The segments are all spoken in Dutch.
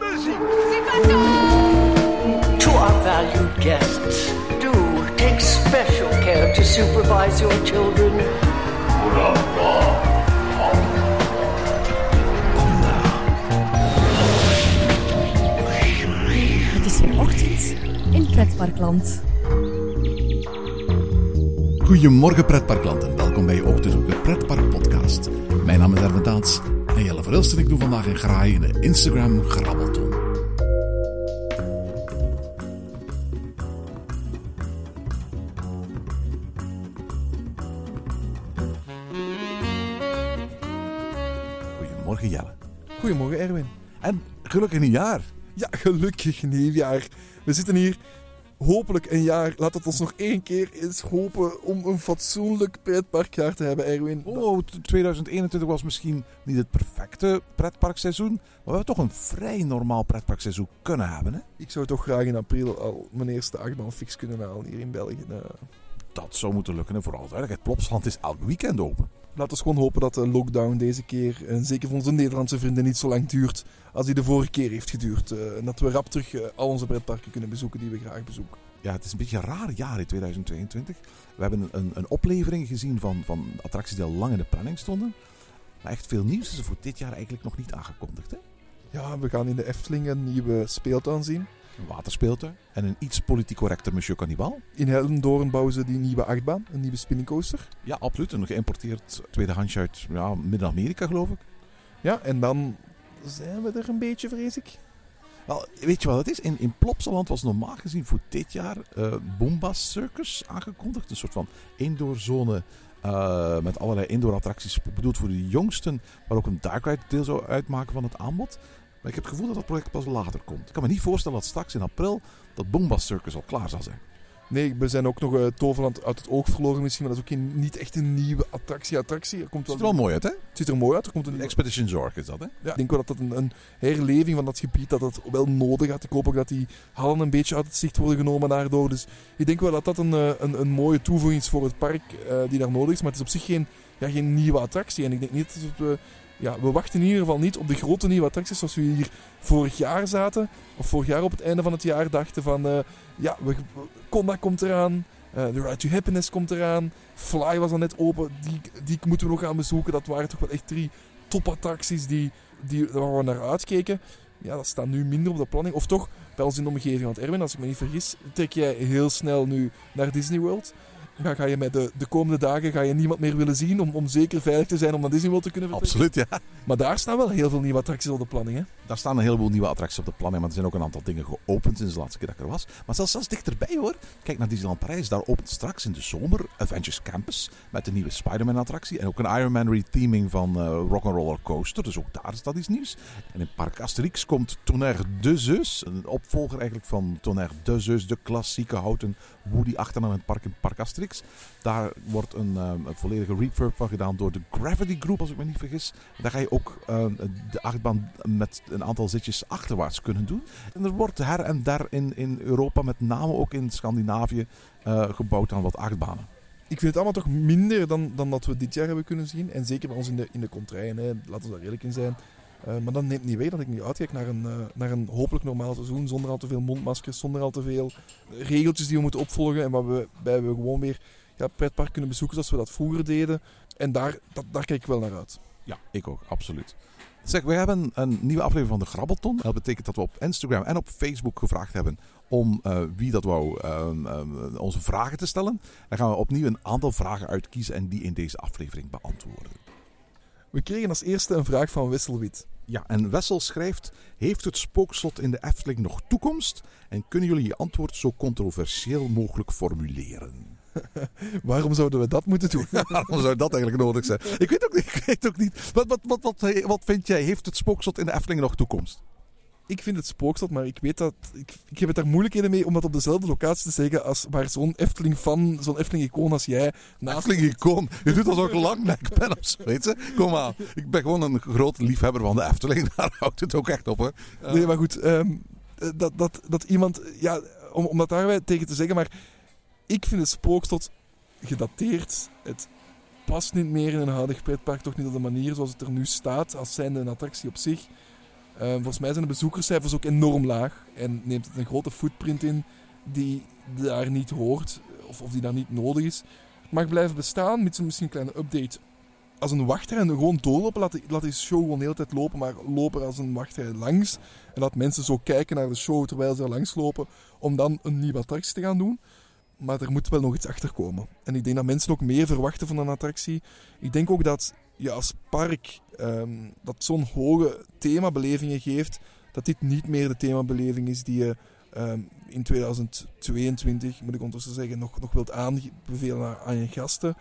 Muziek! To our valued guests, do take special care to supervise your children. Het is weer ochtend in Pretparkland. Goedemorgen Pretparkland en welkom bij je ochtendelijke Pretpark Podcast. Mijn naam is Arvendaat en Jelle van Ilsen en ik doe vandaag een graai in de Instagram grabbelton. Goedemorgen Jelle. Goedemorgen Erwin. En gelukkig nieuwjaar. Ja, gelukkig nieuwjaar. We zitten hier... Hopelijk een jaar, laat het ons nog één keer eens hopen om een fatsoenlijk pretparkjaar te hebben, Erwin. Oh, 2021 was misschien niet het perfecte pretparkseizoen, maar we hebben toch een vrij normaal pretparkseizoen kunnen hebben, hè? Ik zou toch graag in april al mijn eerste achtbaan fix kunnen halen hier in België. Dat zou moeten lukken en vooral duidelijk, het Plopsland is elk weekend open. Laten we gewoon hopen dat de lockdown deze keer, en zeker voor onze Nederlandse vrienden, niet zo lang duurt als die de vorige keer heeft geduurd. En dat we rap terug al onze pretparken kunnen bezoeken die we graag bezoeken. Ja, het is een beetje een raar jaar in 2022. We hebben een oplevering gezien van attracties die al lang in de planning stonden. Maar echt veel nieuws is er voor dit jaar eigenlijk nog niet aangekondigd, hè? Ja, we gaan in de Efteling een nieuwe speeltuin zien. Een waterspeeltuin en een iets politiek correcter Monsieur Cannibal. In Helden-Doorn bouwen ze die nieuwe achtbaan, een nieuwe spinningcoaster. Ja, absoluut. Een geïmporteerd tweedehandsje uit Midden-Amerika, geloof ik. Ja, en dan zijn we er een beetje, vrees ik. Wel, weet je wat het is? In Plopsaland was normaal gezien voor dit jaar Bomba's Circus aangekondigd. Een soort van indoorzone met allerlei indoor attracties. Bedoeld voor de jongsten, waar ook een dark ride deel zou uitmaken van het aanbod. Maar ik heb het gevoel dat dat project pas later komt. Ik kan me niet voorstellen dat straks in april dat Bomba's Circus al klaar zal zijn. Nee, we zijn ook nog Toverland uit het oog verloren misschien. Maar dat is ook niet echt een nieuwe attractie. Het ziet er wel mooi uit, hè? Het ziet er mooi uit. Er komt een Expedition's Zorg is dat, hè? Ja. Ik denk wel dat dat een herleving van dat gebied dat wel nodig had. Ik hoop ook dat die hallen een beetje uit het zicht worden genomen daardoor. Dus ik denk wel dat dat een mooie toevoeging is voor het park die daar nodig is. Maar het is op zich geen nieuwe attractie. En ik denk niet dat we... Ja, we wachten in ieder geval niet op de grote nieuwe attracties zoals we hier vorig jaar zaten. Of vorig jaar op het einde van het jaar dachten van... Konda komt eraan. The Ride to Happiness komt eraan. Fly was al net open. Die moeten we nog gaan bezoeken. Dat waren toch wel echt 3 topattracties waar we naar uitkeken. Ja, dat staat nu minder op de planning. Of toch, bij ons in de omgeving. Want Erwin, als ik me niet vergis, trek jij heel snel nu naar Disney World... Dan ga je met de komende dagen niemand meer willen zien om zeker veilig te zijn om naar Disney World te kunnen vertrekken. Absoluut, ja. Maar daar staan wel heel veel nieuwe attracties op de planning, hè? Daar staan een heleboel nieuwe attracties op de planning, maar er zijn ook een aantal dingen geopend sinds de laatste keer dat ik er was. Maar zelfs dichterbij, hoor. Kijk naar Disneyland Parijs, daar opent straks in de zomer Avengers Campus met de nieuwe Spider-Man attractie en ook een Iron Man retheming van Rock'n'Roller Coaster, dus ook daar is dat iets nieuws. En in Parc Astérix komt Tonnerre de Zeus, een opvolger eigenlijk van Tonnerre de Zeus, de klassieke houten Woody achternaam in Parc Astérix. Daar wordt een volledige reverb van gedaan door de Gravity Group, als ik me niet vergis. Daar ga je ook de achtbaan met een aantal zitjes achterwaarts kunnen doen. En er wordt her en der in Europa, met name ook in Scandinavië, gebouwd aan wat achtbanen. Ik vind het allemaal toch minder dan dat we dit jaar hebben kunnen zien. En zeker bij ons in de contraien, hè. Laten we daar eerlijk in zijn. Maar dat neemt niet weg dat ik niet uitkijk naar een hopelijk normaal seizoen. Zonder al te veel mondmaskers, zonder al te veel regeltjes die we moeten opvolgen. En waarbij we gewoon weer pretpark kunnen bezoeken zoals we dat vroeger deden. En daar kijk ik wel naar uit. Ja, ik ook, absoluut. Zeg, we hebben een nieuwe aflevering van de Grabbelton. Dat betekent dat we op Instagram en op Facebook gevraagd hebben om wie dat wou onze vragen te stellen. Dan gaan we opnieuw een aantal vragen uitkiezen en die in deze aflevering beantwoorden. We kregen als eerste een vraag van Wesselwit. Ja, en Wessel schrijft... Heeft het spookslot in de Efteling nog toekomst? En kunnen jullie je antwoord zo controversieel mogelijk formuleren? Waarom zouden we dat moeten doen? Waarom zou dat eigenlijk nodig zijn? Ik weet ook niet. Wat vind jij? Heeft het spookslot in de Efteling nog toekomst? Ik vind het spookslot, maar ik weet dat... Ik heb het daar moeilijkheden mee om dat op dezelfde locatie te zeggen als waar zo'n Efteling-fan, zo'n Efteling-icoon als jij... Efteling-icoon? Je doet alsof ik langnek ben of zo, weet je? Kom aan. Ik ben gewoon een groot liefhebber van de Efteling. Daar houdt het ook echt op, hè. Nee, maar goed. Dat iemand... Ja, om dat daarbij tegen te zeggen, maar... Ik vind het spookslot gedateerd. Het past niet meer in een huidig pretpark. Toch niet op de manier zoals het er nu staat. Als zijnde een attractie op zich... Volgens mij zijn de bezoekerscijfers ook enorm laag en neemt het een grote footprint in die daar niet hoort of die daar niet nodig is. Het mag blijven bestaan, mits misschien een kleine update als een wachtrij en gewoon doorlopen. Laat die show gewoon de hele tijd lopen, maar loop er als een wachtrij langs en laat mensen zo kijken naar de show terwijl ze er langs lopen om dan een nieuwe attractie te gaan doen. Maar er moet wel nog iets achter komen. En ik denk dat mensen ook meer verwachten van een attractie. Ik denk ook dat je als park dat zo'n hoge themabelevingen geeft, dat dit niet meer de themabeleving is die je in 2022, moet ik ondertussen zeggen, nog wilt aanbevelen aan je gasten.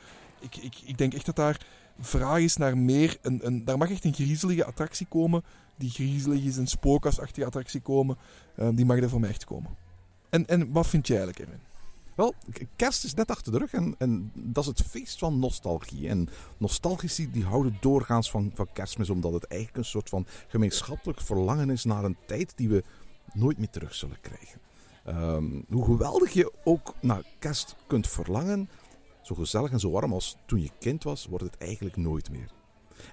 Ik denk echt dat daar vraag is naar meer. Daar mag echt een griezelige attractie komen. Die griezelig is, een spookhuisachtige attractie komen. Die mag er voor mij echt komen. En wat vind jij eigenlijk, Erwin? Wel, kerst is net achter de rug en dat is het feest van nostalgie. En nostalgici die houden doorgaans van kerstmis, omdat het eigenlijk een soort van gemeenschappelijk verlangen is naar een tijd die we nooit meer terug zullen krijgen. Hoe geweldig je ook naar kerst kunt verlangen, zo gezellig en zo warm als toen je kind was, wordt het eigenlijk nooit meer.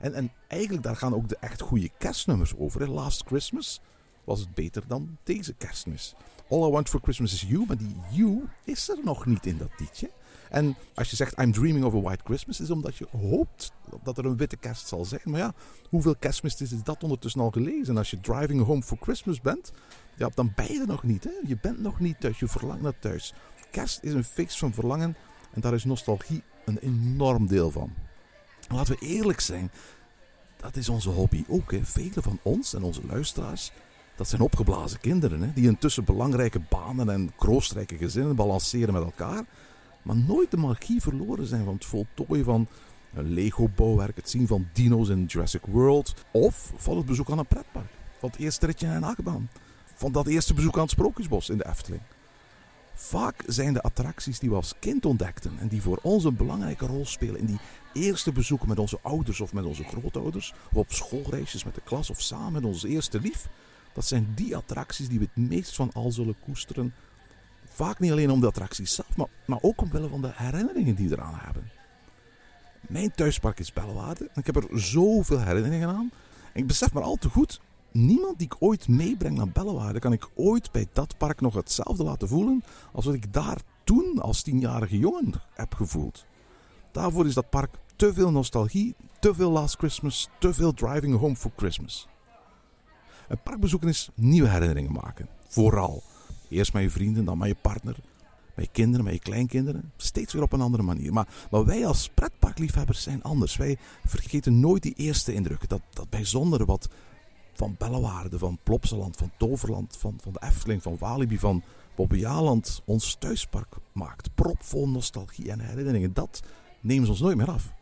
En eigenlijk daar gaan ook de echt goede kerstnummers over. Hè. Last Christmas was het beter dan deze kerstmis. All I Want For Christmas Is You, maar die You is er nog niet in dat liedje. En als je zegt I'm Dreaming Of A White Christmas, is omdat je hoopt dat er een witte kerst zal zijn. Maar ja, hoeveel kerstmis is dat ondertussen al gelezen? En als je Driving Home For Christmas bent, ja, dan ben je er nog niet. Hè? Je bent nog niet thuis, je verlangt naar thuis. Kerst is een feest van verlangen en daar is nostalgie een enorm deel van. Laten we eerlijk zijn, dat is onze hobby ook. Hè? Velen van ons en onze luisteraars, dat zijn opgeblazen kinderen, hè, die intussen belangrijke banen en kroosrijke gezinnen balanceren met elkaar, maar nooit de magie verloren zijn van het voltooien van een Lego-bouwwerk, het zien van dino's in Jurassic World, of van het bezoek aan een pretpark, van het eerste ritje naar een achtbaan, van dat eerste bezoek aan het Sprookjesbos in de Efteling. Vaak zijn de attracties die we als kind ontdekten en die voor ons een belangrijke rol spelen in die eerste bezoeken met onze ouders of met onze grootouders, of op schoolreisjes met de klas of samen met onze eerste lief, dat zijn die attracties die we het meest van al zullen koesteren. Vaak niet alleen om de attracties zelf, maar ook omwille van de herinneringen die we eraan hebben. Mijn thuispark is Bellewaarde en ik heb er zoveel herinneringen aan. En ik besef maar al te goed, niemand die ik ooit meebreng naar Bellewaarde kan ik ooit bij dat park nog hetzelfde laten voelen als wat ik daar toen als 10-jarige jongen heb gevoeld. Daarvoor is dat park te veel nostalgie, te veel Last Christmas, te veel Driving Home for Christmas. Een parkbezoeken is nieuwe herinneringen maken. Vooral. Eerst met je vrienden, dan met je partner. Met je kinderen, met je kleinkinderen. Steeds weer op een andere manier. Maar wij als pretparkliefhebbers zijn anders. Wij vergeten nooit die eerste indrukken. Dat bijzondere wat van Bellewaarde, van Plopsaland, van Toverland, van de Efteling, van Walibi, van Bobbejaanland ons thuispark maakt. Propvol nostalgie en herinneringen. Dat nemen ze ons nooit meer af.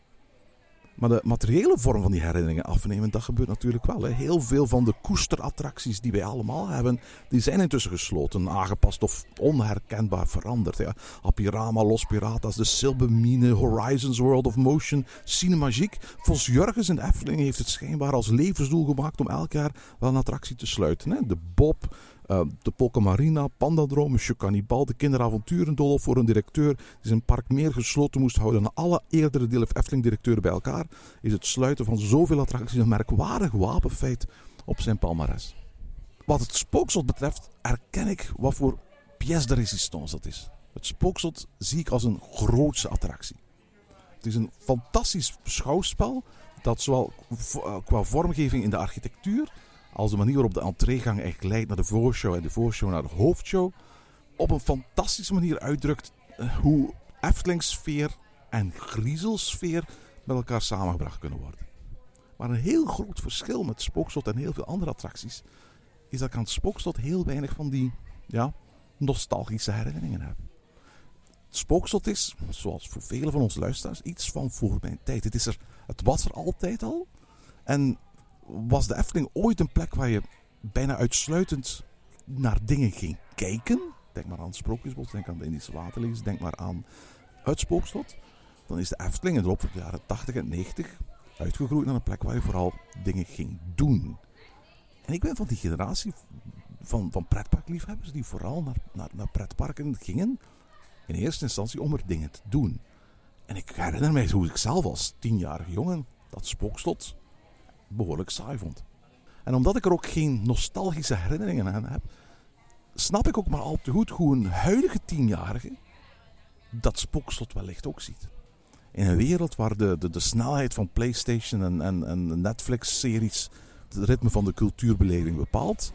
Maar de materiële vorm van die herinneringen afnemen, dat gebeurt natuurlijk wel. Hè. Heel veel van de koesterattracties die wij allemaal hebben, die zijn intussen gesloten, aangepast of onherkenbaar veranderd. Ja. Apirama, Los Piratas, de Silbemine, Horizons World of Motion, Cinemagique. Fons Jurgens in de Efteling heeft het schijnbaar als levensdoel gemaakt om elk jaar wel een attractie te sluiten. Hè. De Bob, de Polka Marina, Pandadroom, Monsieur Cannibal, de kinderavonturendolhof voor een directeur die zijn park meer gesloten moest houden dan alle eerdere deel- of Efteling-directeuren bij elkaar, is het sluiten van zoveel attracties een merkwaardig wapenfeit op zijn palmares. Wat het Spookslot betreft, herken ik wat voor pièce de résistance dat is. Het Spookslot zie ik als een grootse attractie. Het is een fantastisch schouwspel dat zowel qua vormgeving in de architectuur als de manier waarop de entreegang echt leidt naar de voorshow en de voorshow naar de hoofdshow, op een fantastische manier uitdrukt hoe Eftelingssfeer en griezelsfeer met elkaar samengebracht kunnen worden. Maar een heel groot verschil met Spookslot en heel veel andere attracties is dat ik aan het Spookslot heel weinig van die nostalgische herinneringen heb. Het Spookslot is, zoals voor velen van onze luisteraars, iets van voor mijn tijd. Het was er altijd al en was de Efteling ooit een plek waar je bijna uitsluitend naar dingen ging kijken? Denk maar aan het Sprookjesbos, denk aan de Indische Waterlelies, denk maar aan het Spookslot. Dan is de Efteling in de loop van de jaren 80 en 90 uitgegroeid naar een plek waar je vooral dingen ging doen. En ik ben van die generatie van pretparkliefhebbers die vooral naar pretparken gingen in eerste instantie om er dingen te doen. En ik herinner mij hoe ik zelf als 10-jarige jongen dat Spookslot behoorlijk saai vond. En omdat ik er ook geen nostalgische herinneringen aan heb, snap ik ook maar al te goed hoe een huidige 10-jarige dat Spookslot wellicht ook ziet. In een wereld waar de snelheid van Playstation en Netflix-series het ritme van de cultuurbeleving bepaalt,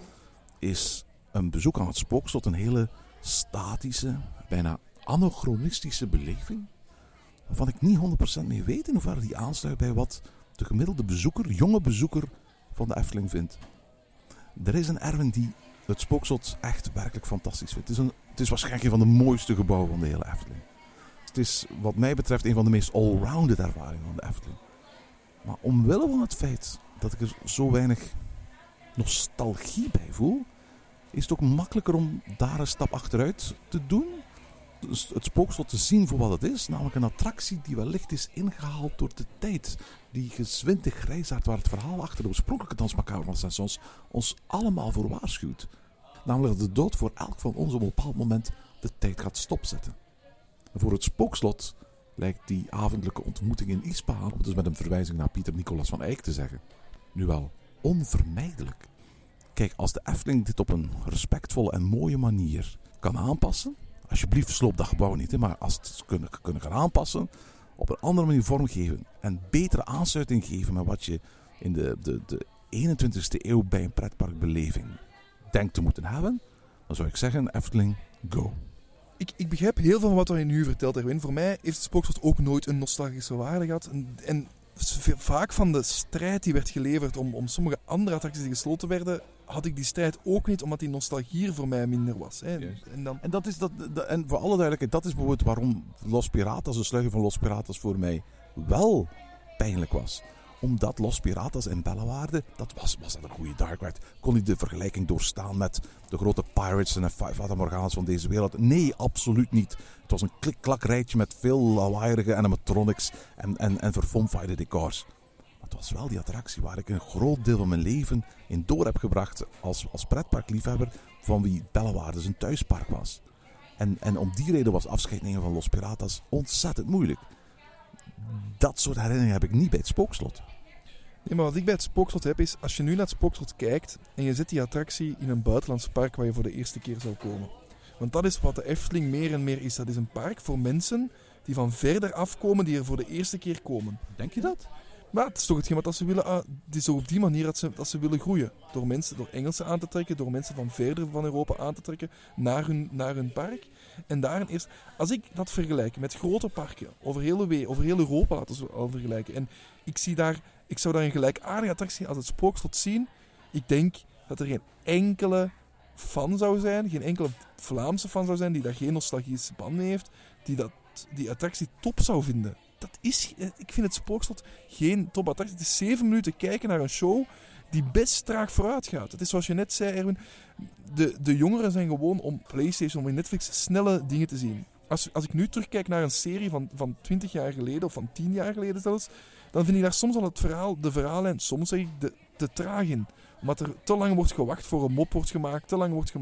is een bezoek aan het Spookslot een hele statische, bijna anachronistische beleving, waarvan ik niet 100% meer weet in hoeverre die aansluit bij wat de gemiddelde bezoeker, jonge bezoeker van de Efteling vindt. Er is een Erwin die het Spookslot echt werkelijk fantastisch vindt. Het is waarschijnlijk een van de mooiste gebouwen van de hele Efteling. Het is wat mij betreft een van de meest allrounded ervaringen van de Efteling. Maar omwille van het feit dat ik er zo weinig nostalgie bij voel, is het ook makkelijker om daar een stap achteruit te doen. Dus het Spookslot te zien voor wat het is, namelijk een attractie die wellicht is ingehaald door de tijd. Die gezwintig grijsaard waar het verhaal achter de oorspronkelijke dansmacabre van Sansons ons allemaal voor waarschuwt. Namelijk dat de dood voor elk van ons op een bepaald moment de tijd gaat stopzetten. En voor het Spookslot lijkt die avondelijke ontmoeting in Ispa, om het dus met een verwijzing naar Pieter Nicolaas van Eyck te zeggen, nu wel onvermijdelijk. Kijk, als de Efteling dit op een respectvolle en mooie manier kan aanpassen, alsjeblieft sloop dat gebouw niet, maar als het kunnen gaan aanpassen, op een andere manier vormgeven en betere aansluiting geven met wat je in de 21ste eeuw bij een pretparkbeleving denkt te moeten hebben, dan zou ik zeggen, Efteling, go. Ik begrijp heel veel van wat je nu vertelt, Erwin. Voor mij heeft het Spookslot ook nooit een nostalgische waarde gehad. En vaak van de strijd die werd geleverd om sommige andere attracties die gesloten werden, had ik die strijd ook niet, omdat die nostalgie voor mij minder was. Hè. En voor alle duidelijkheid, dat is bijvoorbeeld waarom Los Piratas, de sluiting van Los Piratas voor mij wel pijnlijk was. Omdat Los Piratas in Bellewaarde, was dat een goede dark ride. Kon hij de vergelijking doorstaan met de grote Pirates en Fata Morgana's van deze wereld? Nee, absoluut niet. Het was een klik-klak rijtje met veel lawaaierige animatronics en verfomfaaide decors. Maar het was wel die attractie waar ik een groot deel van mijn leven in door heb gebracht als pretparkliefhebber, van wie Bellewaarde zijn thuispark was. En om die reden was afscheid nemen van Los Piratas ontzettend moeilijk. Dat soort herinneringen heb ik niet bij het Spookslot. Nee, maar wat ik bij het Spookslot heb is, als je nu naar het Spookslot kijkt en je zet die attractie in een buitenlands park waar je voor de eerste keer zou komen. Want dat is wat de Efteling meer en meer is. Dat is een park voor mensen die van verder afkomen, die er voor de eerste keer komen. Denk je dat? Maar het is toch hetgeen wat ze willen. Het is toch op die manier dat ze willen groeien. Door Engelsen aan te trekken, door mensen van verder van Europa aan te trekken naar hun park. En daarin eerst, als ik dat vergelijk met grote parken over heel Europa, laten we al vergelijken. En ik zou daar een gelijkaardige attractie als het Spookslot zien. Ik denk dat er geen enkele fan zou zijn, geen enkele Vlaamse fan zou zijn die daar geen nostalgische band mee heeft, die attractie top zou vinden. Ik vind het Spookslot geen topattractie. Het is 7 minuten kijken naar een show die best traag vooruit gaat. Het is zoals je net zei, Erwin. De jongeren zijn gewoon om Playstation, om Netflix snelle dingen te zien. Als ik nu terugkijk naar een serie van 20 jaar geleden, of van 10 jaar geleden zelfs, dan vind ik daar soms al de verhaallijn, soms zeg ik, te traag in. Omdat er te lang wordt gewacht voor een mop wordt gemaakt, te lang wordt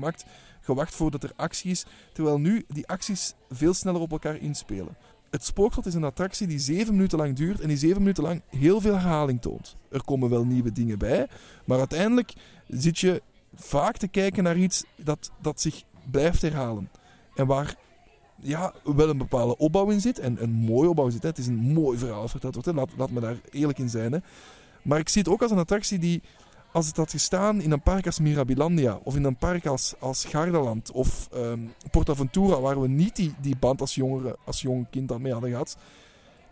gewacht voordat er actie is. Terwijl nu die acties veel sneller op elkaar inspelen. Het Spookslot is een attractie die 7 minuten lang duurt en die 7 minuten lang heel veel herhaling toont. Er komen wel nieuwe dingen bij, maar uiteindelijk zit je vaak te kijken naar iets dat zich blijft herhalen. En waar wel een bepaalde opbouw in zit, en een mooie opbouw zit. Hè. Het is een mooi verhaal verteld wordt, hè. Laat me daar eerlijk in zijn. Hè. Maar ik zie het ook als een attractie die, als het had gestaan in een park als Mirabilandia, of in een park als Gardaland, of PortAventura, waar we niet die band als jong kind dat mee hadden gehad,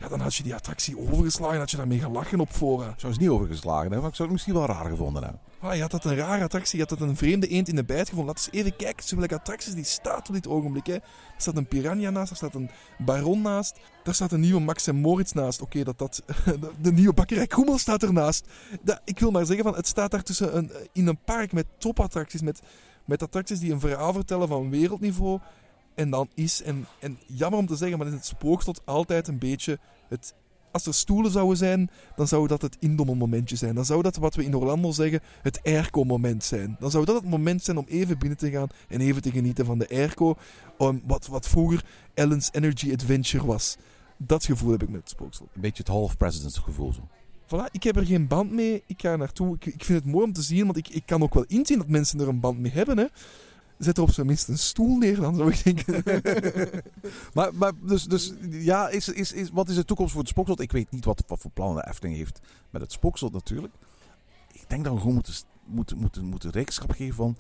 dan had je die attractie overgeslagen, had je daarmee gelachen op fora. Zou het niet overgeslagen, hè? Maar ik zou het misschien wel raar gevonden hebben. Ah, je had dat een rare attractie, je had dat een vreemde eend in de bijt gevonden. Laten we eens even kijken, zoveel attracties die staat op dit ogenblik. Hè. Er staat een piranha naast, er staat een baron naast, daar staat een nieuwe Max en Moritz naast. Oké, de nieuwe Bakkerij Krümel staat ernaast. Ik wil maar zeggen, het staat daar tussen in een park met topattracties, met attracties die een verhaal vertellen van wereldniveau. En dan is, en jammer om te zeggen, maar is het Spookslot altijd een beetje het... Als er stoelen zouden zijn, dan zou dat het indommelmomentje zijn. Dan zou dat, wat we in Orlando zeggen, het airco-moment zijn. Dan zou dat het moment zijn om even binnen te gaan en even te genieten van de airco. Wat vroeger Ellen's Energy Adventure was. Dat gevoel heb ik met het Spookslot. Een beetje het half-presidents gevoel zo. voilà, ik heb er geen band mee, ik ga er naartoe. Ik vind het mooi om te zien, want ik kan ook wel inzien dat mensen er een band mee hebben, hè. Zet er op zijn minst een stoel neer, dan zou ik denken. Dus wat is de toekomst voor het Spookslot? Ik weet niet wat voor plannen de Efteling heeft met het Spookslot natuurlijk. Ik denk dat we gewoon moeten rekenschap geven van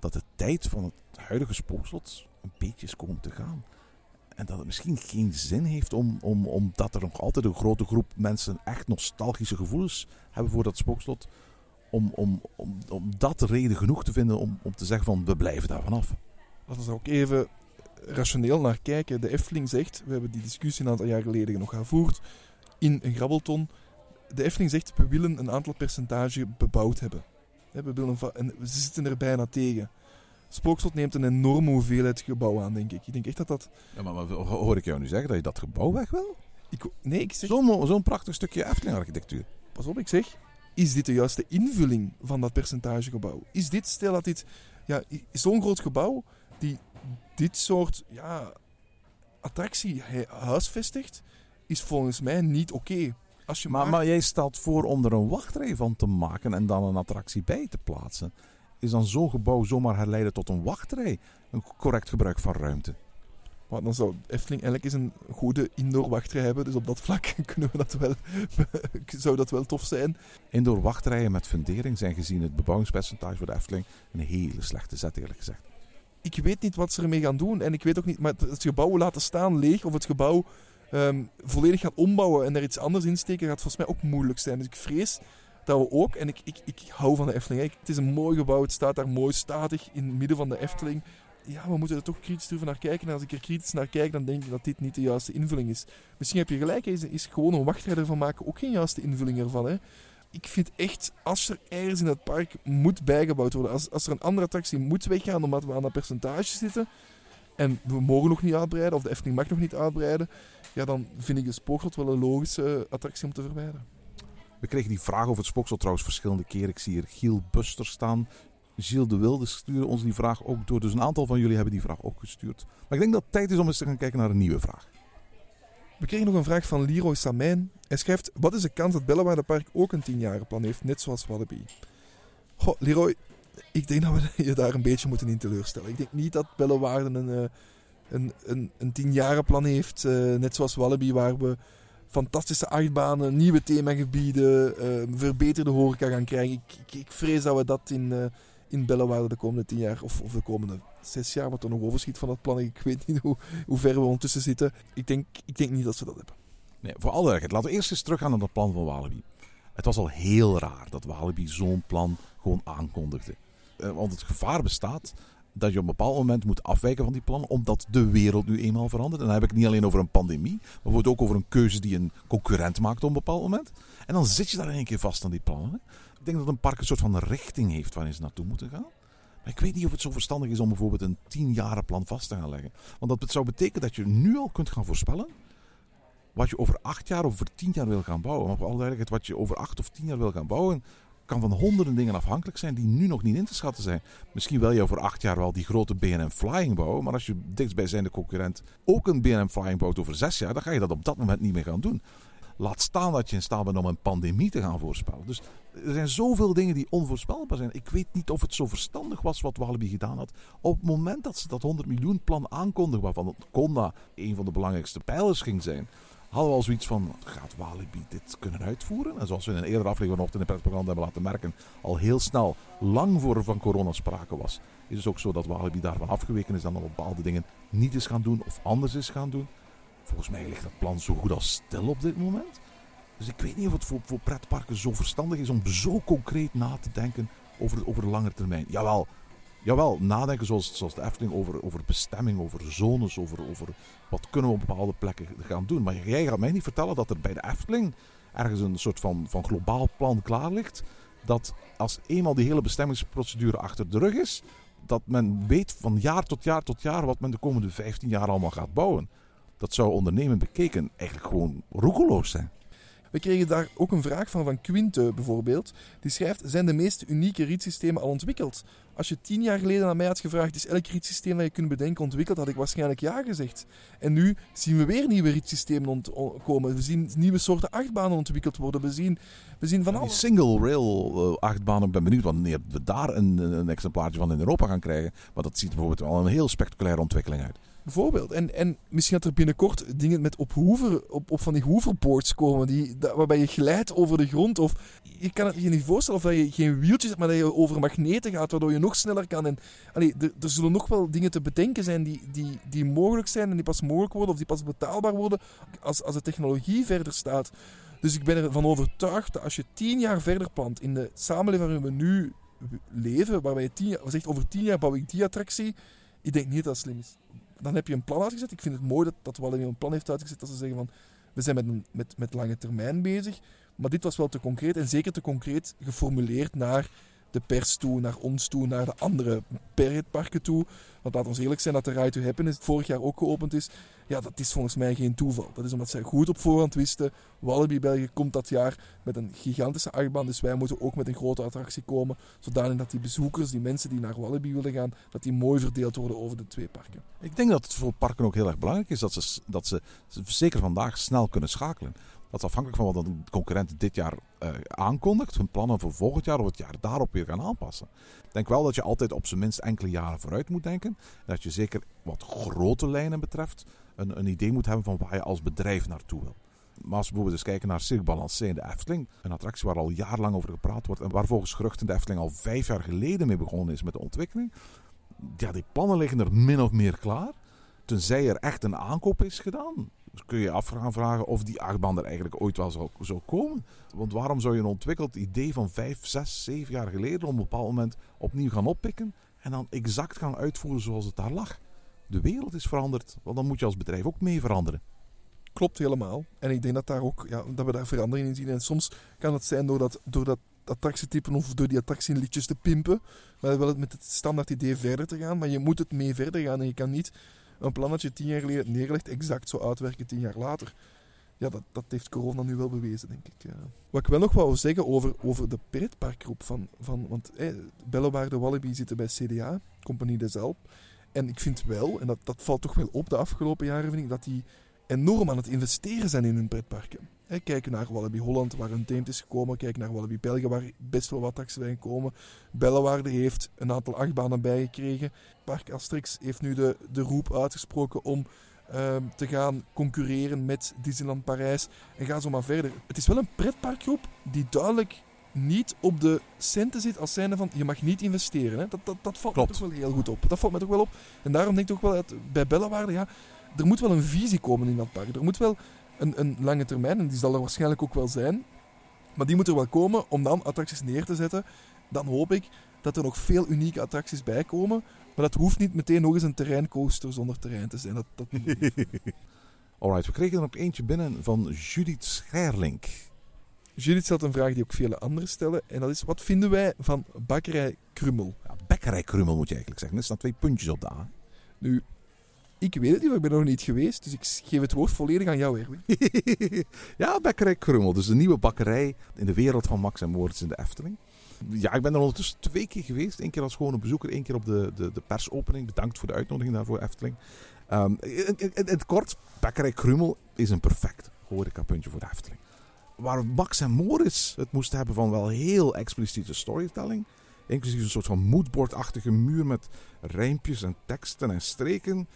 dat de tijd van het huidige Spookslot een beetje is komen te gaan. En dat het misschien geen zin heeft omdat er nog altijd een grote groep mensen echt nostalgische gevoelens hebben voor dat Spookslot. Om dat reden genoeg te vinden om te zeggen van we blijven daar vanaf. Laten we er ook even rationeel naar kijken. De Efteling zegt, we hebben die discussie een aantal jaar geleden nog gevoerd in een grabbelton. De Efteling zegt, we willen een aantal percentage bebouwd hebben. We zitten er bijna tegen. Spookslot neemt een enorme hoeveelheid gebouw aan, denk ik. Ik denk echt dat... Ja, maar hoor ik jou nu zeggen dat je dat gebouw weg wil? Ik zeg... Zo'n prachtig stukje Efteling-architectuur. Pas op, ik zeg... Is dit de juiste invulling van dat percentagegebouw? Is dit, stel dat dit... Ja, zo'n groot gebouw die dit soort attractie huisvestigt, is volgens mij niet oké. Maar jij stelt voor om er een wachtrij van te maken en dan een attractie bij te plaatsen. Is dan zo'n gebouw zomaar herleiden tot een wachtrij? Een correct gebruik van ruimte? Maar dan zou Efteling eigenlijk eens een goede indoor wachtrij hebben. Dus op dat vlak zou dat wel tof zijn. Indoor wachtrijen met fundering zijn gezien het bebouwingspercentage voor de Efteling een hele slechte zet, eerlijk gezegd. Ik weet niet wat ze ermee gaan doen. En ik weet ook niet, maar het gebouw laten staan leeg of het gebouw volledig gaan ombouwen en er iets anders in steken, gaat volgens mij ook moeilijk zijn. Dus ik vrees dat we ook, en ik hou van de Efteling. Het is een mooi gebouw, het staat daar mooi statig in het midden van de Efteling. Ja, we moeten er toch kritisch durven naar kijken. En als ik er kritisch naar kijk, dan denk ik dat dit niet de juiste invulling is. Misschien heb je gelijk, is gewoon een wachtrij ervan maken ook geen juiste invulling ervan. Hè? Ik vind echt, als er ergens in het park moet bijgebouwd worden, als er een andere attractie moet weggaan omdat we aan dat percentage zitten, en we mogen nog niet uitbreiden, of de Efteling mag nog niet uitbreiden, ja, dan vind ik de Spookslot wel een logische attractie om te verwijderen. We kregen die vraag over het Spookslot trouwens verschillende keren. Ik zie hier Giel Buster staan... Gilles de Wilde stuurde ons die vraag ook door. Dus een aantal van jullie hebben die vraag ook gestuurd. Maar ik denk dat het tijd is om eens te gaan kijken naar een nieuwe vraag. We kregen nog een vraag van Leroy Samijn. Hij schrijft, wat is de kans dat Bellewaardepark ook een 10-jarenplan heeft, net zoals Walibi? Goh, Leroy, ik denk dat we je daar een beetje moeten in teleurstellen. Ik denk niet dat Bellewaarde een 10-jarenplan heeft, net zoals Walibi, waar we fantastische achtbanen, nieuwe themagebieden, verbeterde horeca gaan krijgen. Ik vrees dat we dat in Bellewaarde de komende 10 jaar of de komende 6 jaar, wat er nog overschiet van dat plan. Ik weet niet hoe ver we ondertussen zitten. Ik denk niet dat ze dat hebben. Nee, voor alle duidelijkheid. Laten we eerst eens teruggaan naar dat plan van Walibi. Het was al heel raar dat Walibi zo'n plan gewoon aankondigde. Want het gevaar bestaat dat je op een bepaald moment moet afwijken van die plannen, omdat de wereld nu eenmaal verandert. En dan heb ik het niet alleen over een pandemie, maar bijvoorbeeld ook over een keuze die een concurrent maakt op een bepaald moment. En dan zit je daar in één keer vast aan die plannen. Hè? Ik denk dat een park een soort van richting heeft waarin ze naartoe moeten gaan. Maar ik weet niet of het zo verstandig is om bijvoorbeeld een 10-jarenplan vast te gaan leggen. Want dat zou betekenen dat je nu al kunt gaan voorspellen wat je over 8 jaar of over 10 jaar wil gaan bouwen. Maar voor alle duidelijkheid, wat je over 8 of 10 jaar wil gaan bouwen, kan van honderden dingen afhankelijk zijn die nu nog niet in te schatten zijn. Misschien wil je over 8 jaar wel die grote B&M Flying bouwen, maar als je dichtstbijzijnde concurrent ook een B&M Flying bouwt over 6 jaar, dan ga je dat op dat moment niet meer gaan doen. Laat staan dat je in staat bent om een pandemie te gaan voorspellen. Dus er zijn zoveel dingen die onvoorspelbaar zijn. Ik weet niet of het zo verstandig was wat Walibi gedaan had. Op het moment dat ze dat 100 miljoen plan aankondigden, waarvan Konda een van de belangrijkste pijlers ging zijn, hadden we al zoiets van, gaat Walibi dit kunnen uitvoeren? En zoals we in een eerdere aflevering vanochtend in de Plopsaland hebben laten merken, al heel snel, lang voor er van corona sprake was, is het ook zo dat Walibi daarvan afgeweken is en dan bepaalde dingen niet is gaan doen of anders is gaan doen. Volgens mij ligt dat plan zo goed als stil op dit moment. Dus ik weet niet of het voor pretparken zo verstandig is om zo concreet na te denken over lange termijn. Jawel, nadenken zoals de Efteling over bestemming, over zones, over wat kunnen we op bepaalde plekken gaan doen. Maar jij gaat mij niet vertellen dat er bij de Efteling ergens een soort van globaal plan klaar ligt. Dat als eenmaal die hele bestemmingsprocedure achter de rug is, dat men weet van jaar tot jaar tot jaar wat men de komende 15 jaar allemaal gaat bouwen. Dat zou ondernemen bekeken eigenlijk gewoon roekeloos zijn. We kregen daar ook een vraag van Quinte bijvoorbeeld. Die schrijft, zijn de meest unieke rietsystemen al ontwikkeld? Als je 10 jaar geleden aan mij had gevraagd, is elk rietsysteem dat je kunt bedenken ontwikkeld, had ik waarschijnlijk ja gezegd. En nu zien we weer nieuwe rietsystemen komen. We zien nieuwe soorten achtbanen ontwikkeld worden. We zien van alles. Die single rail achtbanen, ik ben benieuwd wanneer we daar een exemplaartje van in Europa gaan krijgen. Want dat ziet bijvoorbeeld al een heel spectaculaire ontwikkeling uit. Bijvoorbeeld. En misschien dat er binnenkort dingen met op van die hoverboards komen, waarbij je glijdt over de grond. Of je kan het je niet voorstellen of dat je geen wieltjes hebt, maar dat je over magneten gaat, waardoor je nog sneller kan. En, er zullen nog wel dingen te bedenken zijn die mogelijk zijn en die pas mogelijk worden of die pas betaalbaar worden als de technologie verder staat. Dus ik ben ervan overtuigd dat als je 10 jaar verder plant in de samenleving waarin we nu leven, waarbij je 10 jaar zegt, over 10 jaar bouw ik die attractie, ik denk niet dat dat slim is. Dan heb je een plan uitgezet. Ik vind het mooi dat Walibi een plan heeft uitgezet. Dat ze zeggen van, we zijn met lange termijn bezig. Maar dit was wel te concreet. En zeker te concreet geformuleerd naar de pers toe, naar ons toe, naar de andere pretparken toe. Want laat ons eerlijk zijn dat de Ride to Happiness vorig jaar ook geopend is. Ja, dat is volgens mij geen toeval. Dat is omdat zij goed op voorhand wisten. Walibi België komt dat jaar met een gigantische achtbaan. Dus wij moeten ook met een grote attractie komen. Zodanig dat die bezoekers, die mensen die naar Walibi willen gaan, dat die mooi verdeeld worden over de twee parken. Ik denk dat het voor parken ook heel erg belangrijk is dat ze zeker vandaag snel kunnen schakelen. Dat is afhankelijk van wat een concurrent dit jaar aankondigt. Hun plannen voor volgend jaar of het jaar daarop weer gaan aanpassen. Ik denk wel dat je altijd op zijn minst enkele jaren vooruit moet denken. En dat je zeker wat grote lijnen betreft een idee moet hebben van waar je als bedrijf naartoe wil. Maar als we bijvoorbeeld eens kijken naar Cirque Balancé in de Efteling. Een attractie waar al jarenlang over gepraat wordt. En waar volgens geruchten de Efteling al 5 jaar geleden mee begonnen is met de ontwikkeling. Ja, die plannen liggen er min of meer klaar. Tenzij er echt een aankoop is gedaan. Dus kun je afvragen of die achtbaan er eigenlijk ooit wel zou komen. Want waarom zou je een ontwikkeld idee van 5, 6, 7 jaar geleden op een bepaald moment opnieuw gaan oppikken en dan exact gaan uitvoeren zoals het daar lag? De wereld is veranderd, want dan moet je als bedrijf ook mee veranderen. Klopt helemaal. En ik denk dat, dat we daar verandering in zien. En soms kan het zijn doordat attractietypen of door die attractieliedjes te pimpen, maar wel met het standaard idee verder te gaan. Maar je moet het mee verder gaan en je kan niet een plan dat je 10 jaar geleden neerlegt, exact zo uitwerken 10 jaar later. Ja, dat heeft corona nu wel bewezen, denk ik. Wat ik wel nog wou zeggen over de pretparkgroep. Want Bellewaarde Walibi zitten bij CDA, Compagnie des Alpes. En ik vind wel, en dat valt toch wel op de afgelopen jaren, vind ik, dat die enorm aan het investeren zijn in hun pretparken. Kijken naar Walibi Holland, waar een teemt is gekomen. Kijken naar Walibi België, waar best wel wat taxen zijn gekomen. Bellewaarde heeft een aantal achtbanen bijgekregen. Parc Astérix heeft nu de roep uitgesproken om te gaan concurreren met Disneyland Parijs. En ga zo maar verder. Het is wel een pretparkgroep die duidelijk niet op de centen zit als zijnde van je mag niet investeren. Hè? Dat valt Klopt. Me toch wel heel goed op. Dat valt me toch wel op. En daarom denk ik ook wel dat bij Bellewaarde, ja, er moet wel een visie komen in dat park. Er moet wel een lange termijn, en die zal er waarschijnlijk ook wel zijn. Maar die moet er wel komen om dan attracties neer te zetten. Dan hoop ik dat er nog veel unieke attracties bij komen. Maar dat hoeft niet meteen nog eens een terreincoaster zonder terrein te zijn. Dat Alright, we kregen er nog eentje binnen van Judith Scherlink. Judith stelt een vraag die ook vele anderen stellen. En dat is, wat vinden wij van Bakkerij Krümel? Ja, Bakkerij Krümel moet je eigenlijk zeggen. Er staan 2 puntjes op de A. Nu, ik weet het niet, want ik ben nog niet geweest. Dus ik geef het woord volledig aan jou, Erwin. Ja, Bakkerij Krümel. Dus de nieuwe bakkerij in de wereld van Max en Moritz in de Efteling. Ja, ik ben er ondertussen 2 keer geweest. 1 keer als gewone bezoeker, 1 keer op de persopening. Bedankt voor de uitnodiging daarvoor, Efteling. In het kort, Bakkerij Krümel is een perfect horecapuntje voor de Efteling. Waar Max en Moritz het moesten hebben van wel heel expliciete storytelling. Inclusief een soort van moodboardachtige muur met rijmpjes en teksten en streken,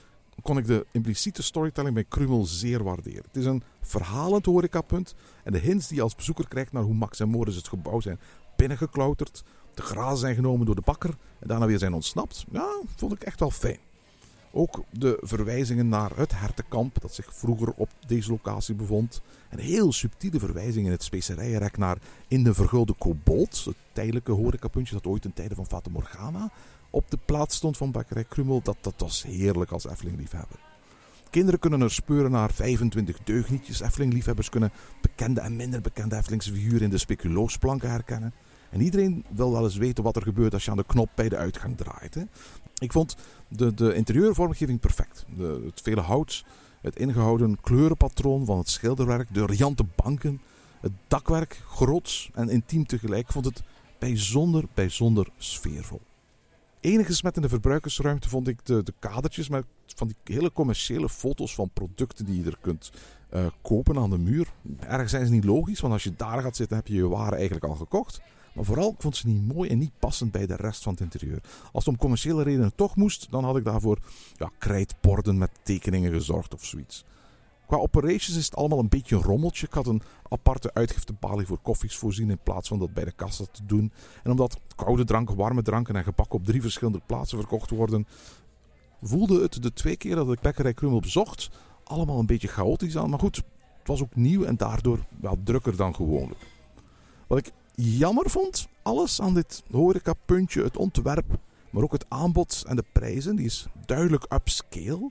kon ik de impliciete storytelling bij Krümel zeer waarderen. Het is een verhalend horecapunt en de hints die je als bezoeker krijgt naar hoe Max en Moritz het gebouw zijn binnengeklauterd, te grazen zijn genomen door de bakker en daarna weer zijn ontsnapt, ja, vond ik echt wel fijn. Ook de verwijzingen naar het hertenkamp dat zich vroeger op deze locatie bevond. Een heel subtiele verwijzing in het specerijenrek naar In de Vergulde Kobold, het tijdelijke horecapuntje dat ooit in tijden van Fata Morgana op de plaats stond van Bakkerij Krümel. Dat was heerlijk als Efteling-liefhebber. Kinderen kunnen er speuren naar 25 deugnietjes. Efteling-liefhebbers kunnen bekende en minder bekende Eftelingse figuren in de speculoos-planken herkennen. En iedereen wil wel eens weten wat er gebeurt als je aan de knop bij de uitgang draait. Hè? Ik vond de interieurvormgeving perfect. Het vele hout, het ingehouden kleurenpatroon van het schilderwerk, de riante banken. Het dakwerk, grots en intiem tegelijk, vond het bijzonder sfeervol. Enige smet in de verbruikersruimte vond ik de kadertjes met van die hele commerciële foto's van producten die je er kunt kopen aan de muur. Ergens zijn ze niet logisch, want als je daar gaat zitten heb je je ware eigenlijk al gekocht. Maar vooral, ik vond ze niet mooi en niet passend bij de rest van het interieur. Als het om commerciële redenen toch moest, dan had ik daarvoor krijtborden met tekeningen gezorgd of zoiets. Qua operations is het allemaal een beetje een rommeltje. Ik had een aparte uitgiftebalie voor koffies voorzien in plaats van dat bij de kassa te doen. En omdat koude dranken, warme dranken en gebakken op 3 verschillende plaatsen verkocht worden, voelde het de 2 keer dat ik Bakkerij Krümel bezocht allemaal een beetje chaotisch aan. Maar goed, het was ook nieuw en daardoor wel drukker dan gewoonlijk. Wat ik jammer vond, alles aan dit horecapuntje, het ontwerp, maar ook het aanbod en de prijzen, die is duidelijk upscale.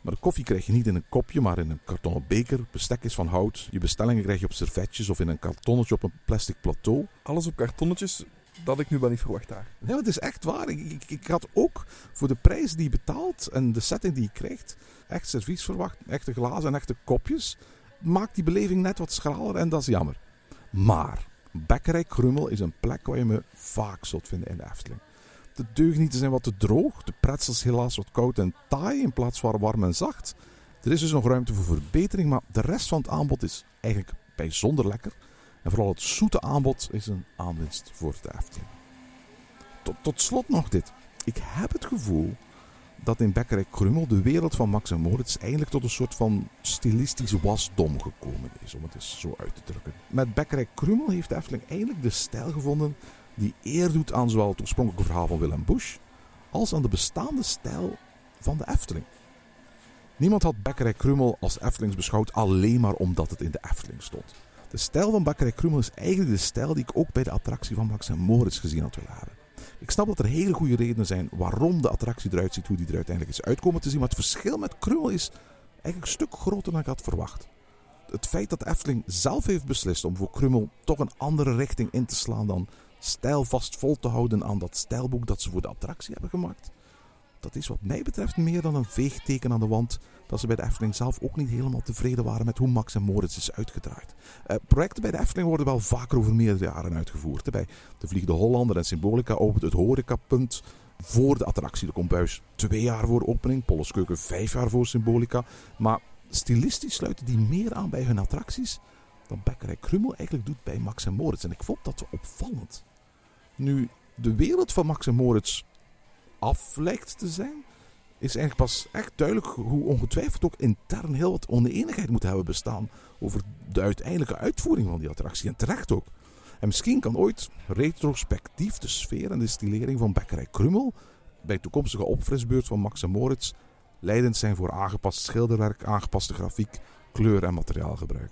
Maar de koffie krijg je niet in een kopje, maar in een kartonnen beker. Bestek is van hout. Je bestellingen krijg je op servetjes of in een kartonnetje op een plastic plateau. Alles op kartonnetjes, dat had ik nu wel niet verwacht daar. Nee, maar het is echt waar. Ik had ook voor de prijs die je betaalt en de setting die je krijgt, echt servies verwacht, echte glazen en echte kopjes. Maakt die beleving net wat schraler en dat is jammer. Maar Bakkerij Krümel is een plek waar je me vaak zult vinden in de Efteling. De deugnieten zijn wat te droog, de pretzels helaas wat koud en taai in plaats van warm en zacht. Er is dus nog ruimte voor verbetering, maar de rest van het aanbod is eigenlijk bijzonder lekker. En vooral het zoete aanbod is een aanwinst voor de Efteling. Tot slot nog dit. Ik heb het gevoel dat in Bakkerij Krümel de wereld van Max en Moritz eindelijk tot een soort van stilistisch wasdom gekomen is, om het eens zo uit te drukken. Met Bakkerij Krümel heeft de Efteling eindelijk de stijl gevonden die eer doet aan zowel het oorspronkelijke verhaal van Willem Busch als aan de bestaande stijl van de Efteling. Niemand had Bakkerij Krümel als Eftelings beschouwd alleen maar omdat het in de Efteling stond. De stijl van Bakkerij Krümel is eigenlijk de stijl die ik ook bij de attractie van Max en Moritz gezien had willen hebben. Ik snap dat er hele goede redenen zijn waarom de attractie eruit ziet, hoe die er uiteindelijk is uitkomen te zien, maar het verschil met Krümel is eigenlijk een stuk groter dan ik had verwacht. Het feit dat de Efteling zelf heeft beslist om voor Krümel toch een andere richting in te slaan dan stijlvast vol te houden aan dat stijlboek dat ze voor de attractie hebben gemaakt, dat is wat mij betreft meer dan een veegteken aan de wand dat ze bij de Efteling zelf ook niet helemaal tevreden waren met hoe Max en Moritz is uitgedraaid. Projecten bij de Efteling worden wel vaker over meerdere jaren uitgevoerd. Bij de Vliegende Hollander en Symbolica opent het horecapunt voor de attractie. De Kombuis 2 jaar voor opening, Polleskeuken 5 jaar voor Symbolica. Maar stilistisch sluiten die meer aan bij hun attracties dan Bakkerij Krümel eigenlijk doet bij Max en Moritz. En ik vond dat opvallend. Nu, de wereld van Max en Moritz af lijkt te zijn, is eigenlijk pas echt duidelijk hoe ongetwijfeld ook intern heel wat oneenigheid moet hebben bestaan over de uiteindelijke uitvoering van die attractie. En terecht ook. En misschien kan ooit retrospectief de sfeer en de stylering van Bakkerij Krümel bij toekomstige opfrisbeurt van Max en Moritz leidend zijn voor aangepast schilderwerk, aangepaste grafiek, kleur en materiaalgebruik.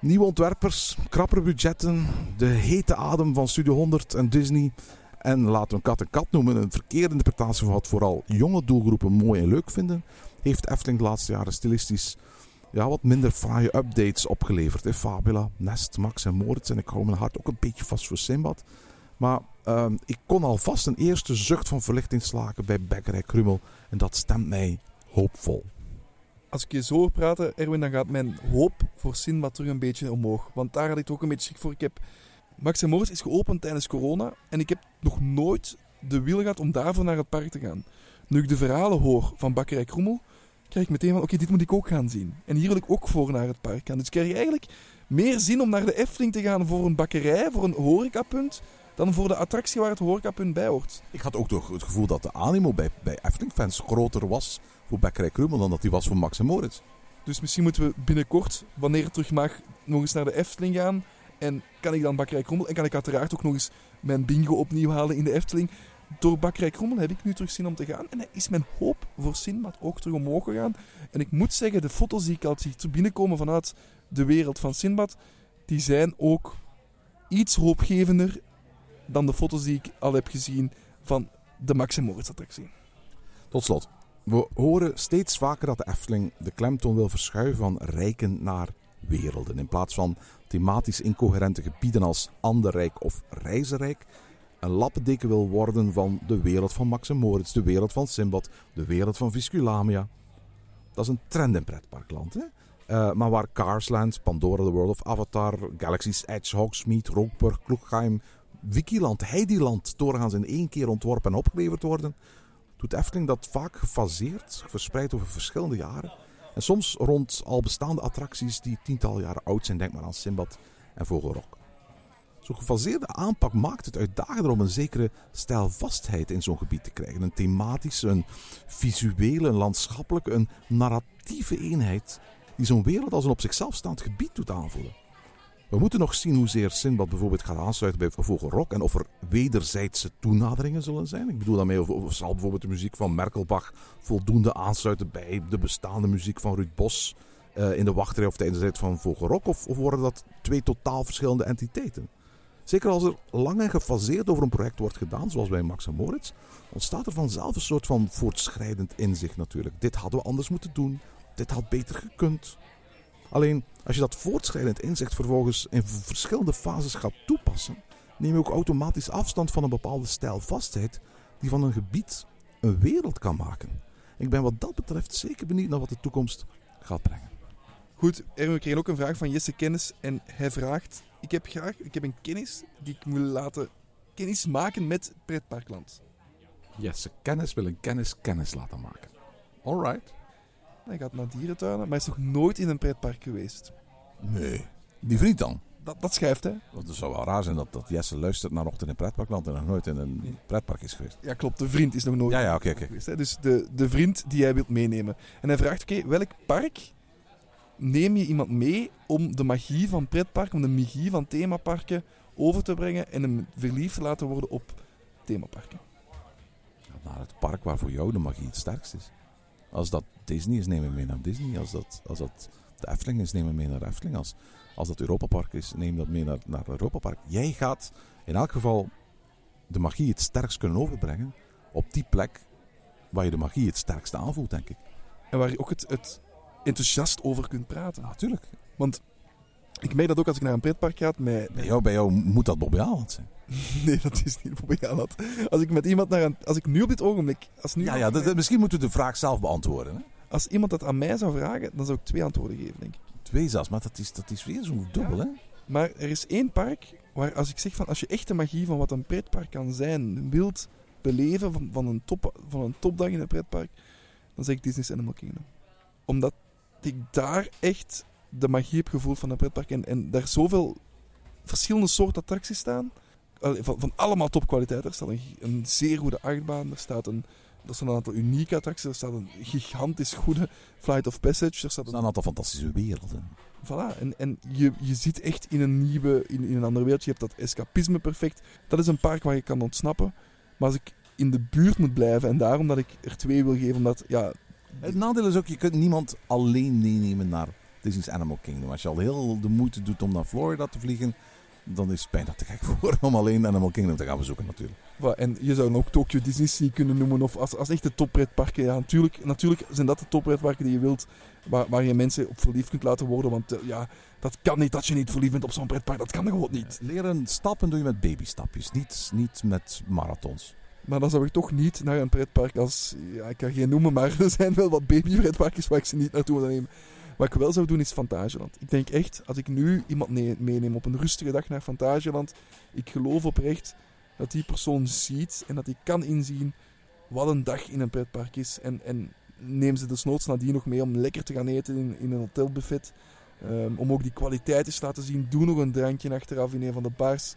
Nieuwe ontwerpers, krappere budgetten, de hete adem van Studio 100 en Disney. En laten we een kat noemen, een verkeerde interpretatie van wat vooral jonge doelgroepen mooi en leuk vinden, heeft Efteling de laatste jaren stilistisch wat minder fraaie updates opgeleverd. Fabula, Nest, Max en Moritz en ik hou mijn hart ook een beetje vast voor Sinbad. Maar ik kon alvast een eerste zucht van verlichting slaken bij Bakkerij Krümel en dat stemt mij hoopvol. Als ik je zo hoor praten, Erwin, dan gaat mijn hoop voor Sinbad terug een beetje omhoog. Want daar had ik toch ook een beetje schrik voor. Max en Moritz is geopend tijdens corona en ik heb nog nooit de wil gehad om daarvoor naar het park te gaan. Nu ik de verhalen hoor van Bakkerij Krümel, krijg ik meteen van oké, dit moet ik ook gaan zien. En hier wil ik ook voor naar het park gaan. Dus krijg je eigenlijk meer zin om naar de Efteling te gaan voor een bakkerij, voor een horecapunt, dan voor de attractie waar het horecapunt bij hoort. Ik had ook toch het gevoel dat de animo bij Efteling-fans groter was voor Bakkerij Krümel dan dat die was voor Max en Moritz. Dus misschien moeten we binnenkort, wanneer het terug mag, nog eens naar de Efteling gaan. En kan ik dan Bakkerij Krümel? En kan ik uiteraard ook nog eens mijn bingo opnieuw halen in de Efteling? Door Bakkerij Krümel heb ik nu terug zin om te gaan. En is mijn hoop voor Sinbad ook terug omhoog gegaan. En ik moet zeggen, de foto's die ik al zie binnenkomen vanuit de wereld van Sinbad, die zijn ook iets hoopgevender dan de foto's die ik al heb gezien van de Max en Moritz attractie. Tot slot. We horen steeds vaker dat de Efteling de klemtoon wil verschuiven van rijken naar werelden. In plaats van thematisch incoherente gebieden als Anderrijk of Reizenrijk, een lappendeken wil worden van de wereld van Max en Moritz, de wereld van Sinbad, de wereld van Visculamia. Dat is een trend in pretparkland. Hè? Maar waar Carsland, Pandora, The World of Avatar, Galaxy's Edge, Hogsmeade, Rookburg, Kloekheim, Wikiland, Heidiland doorgaans in één keer ontworpen en opgeleverd worden, doet Efteling dat vaak gefaseerd, verspreid over verschillende jaren. En soms rond al bestaande attracties die tientallen jaren oud zijn, denk maar aan Sinbad en Vogelrok. Zo'n gefaseerde aanpak maakt het uitdagender om een zekere stijlvastheid in zo'n gebied te krijgen. Een thematische, een visuele, een landschappelijke, een narratieve eenheid die zo'n wereld als een op zichzelf staand gebied doet aanvoelen. We moeten nog zien hoezeer Sinbad bijvoorbeeld gaat aansluiten bij Vogelrok en of er wederzijdse toenaderingen zullen zijn. Ik bedoel daarmee of zal bijvoorbeeld de muziek van Merkelbach voldoende aansluiten bij de bestaande muziek van Ruud Bos in de wachtrij of tijdens de tijd van Vogelrok, of worden dat twee totaal verschillende entiteiten? Zeker als er lang en gefaseerd over een project wordt gedaan, zoals bij Max en Moritz, ontstaat er vanzelf een soort van voortschrijdend inzicht natuurlijk. Dit hadden we anders moeten doen, dit had beter gekund. Alleen, als je dat voortschrijdend inzicht vervolgens in verschillende fases gaat toepassen, neem je ook automatisch afstand van een bepaalde stijlvastheid die van een gebied een wereld kan maken. Ik ben wat dat betreft zeker benieuwd naar wat de toekomst gaat brengen. Goed, Erwin, we kregen ook een vraag van Jesse Kennis en hij vraagt: Ik heb een kennis die ik wil laten kennis maken met pretparkland. Jesse Kennis wil een kennis laten maken. Alright. Hij gaat naar dierentuinen, maar is nog nooit in een pretpark geweest. Nee, die vriend dan? Dat schrijft hij. Het zou wel raar zijn dat Jesse luistert naar Ochtend in Pretparkland en nog nooit in een pretpark is geweest. Ja, klopt. De vriend is nog nooit okay. geweest. Hè? Dus de vriend die hij wil meenemen. En hij vraagt, welk park neem je iemand mee om de magie van pretparken, om de magie van themaparken over te brengen en hem verliefd te laten worden op themaparken? Naar het park waar voor jou de magie het sterkst is. Als dat Disney is, neem hem mee naar Disney. Als dat de Efteling is, neem hem mee naar de Efteling. Als dat Europa Park is, neem dat mee naar Europa Park. Jij gaat in elk geval de magie het sterkst kunnen overbrengen op die plek waar je de magie het sterkst aanvoelt, denk ik. En waar je ook het enthousiast over kunt praten. Natuurlijk. Want ik meen dat ook als ik naar een pretpark ga. Bij jou moet dat Bobby Aland zijn. Nee, dat is niet Bobby Aland. Als ik met iemand als ik nu op dit ogenblik... misschien moeten we de vraag zelf beantwoorden. Hè? Als iemand dat aan mij zou vragen, dan zou ik 2 antwoorden geven, denk ik. 2 zelfs, maar dat is weer zo'n dubbel, hè? Maar er is 1 park waar als ik zeg van als je echt de magie van wat een pretpark kan zijn wilt beleven van een topdag in een pretpark, dan zeg ik Disney's Animal Kingdom. Omdat ik daar echt de magie heb gevoeld van een pretpark en daar zoveel verschillende soorten attracties staan. Van allemaal topkwaliteit. Er staat een zeer goede achtbaan. Er staan een aantal unieke attracties. Er staat een gigantisch goede Flight of Passage. Er staan een aantal fantastische werelden. Voilà. En je zit echt in een nieuwe, in een ander wereld. Je hebt dat escapisme perfect. Dat is een park waar je kan ontsnappen. Maar als ik in de buurt moet blijven, en daarom dat ik er 2 wil geven, omdat... Ja, het nadeel is ook, je kunt niemand alleen meenemen naar Disney's Animal Kingdom. Als je al heel de moeite doet om naar Florida te vliegen... Dan is het bijna te gek voor om alleen Animal Kingdom te gaan bezoeken, natuurlijk. En je zou ook Tokyo Disney Sea kunnen noemen, of als echte toppretparken. Ja, natuurlijk zijn dat de toppretparken die je wilt, waar je mensen op verliefd kunt laten worden. Want dat kan niet dat je niet verliefd bent op zo'n pretpark. Dat kan gewoon niet. Leren stappen doe je met babystapjes, niet met marathons. Maar dan zou ik toch niet naar een pretpark als... Ja, ik kan geen noemen, maar er zijn wel wat babypretparkjes waar ik ze niet naartoe wil nemen. Wat ik wel zou doen is Fantageland. Ik denk echt, als ik nu iemand meeneem op een rustige dag naar Fantageland, ik geloof oprecht dat die persoon ziet en dat die kan inzien wat een dag in een pretpark is. En neem ze desnoods nadien nog mee om lekker te gaan eten in een hotelbuffet. Om ook die kwaliteit eens te laten zien. Doe nog een drankje achteraf in een van de bars.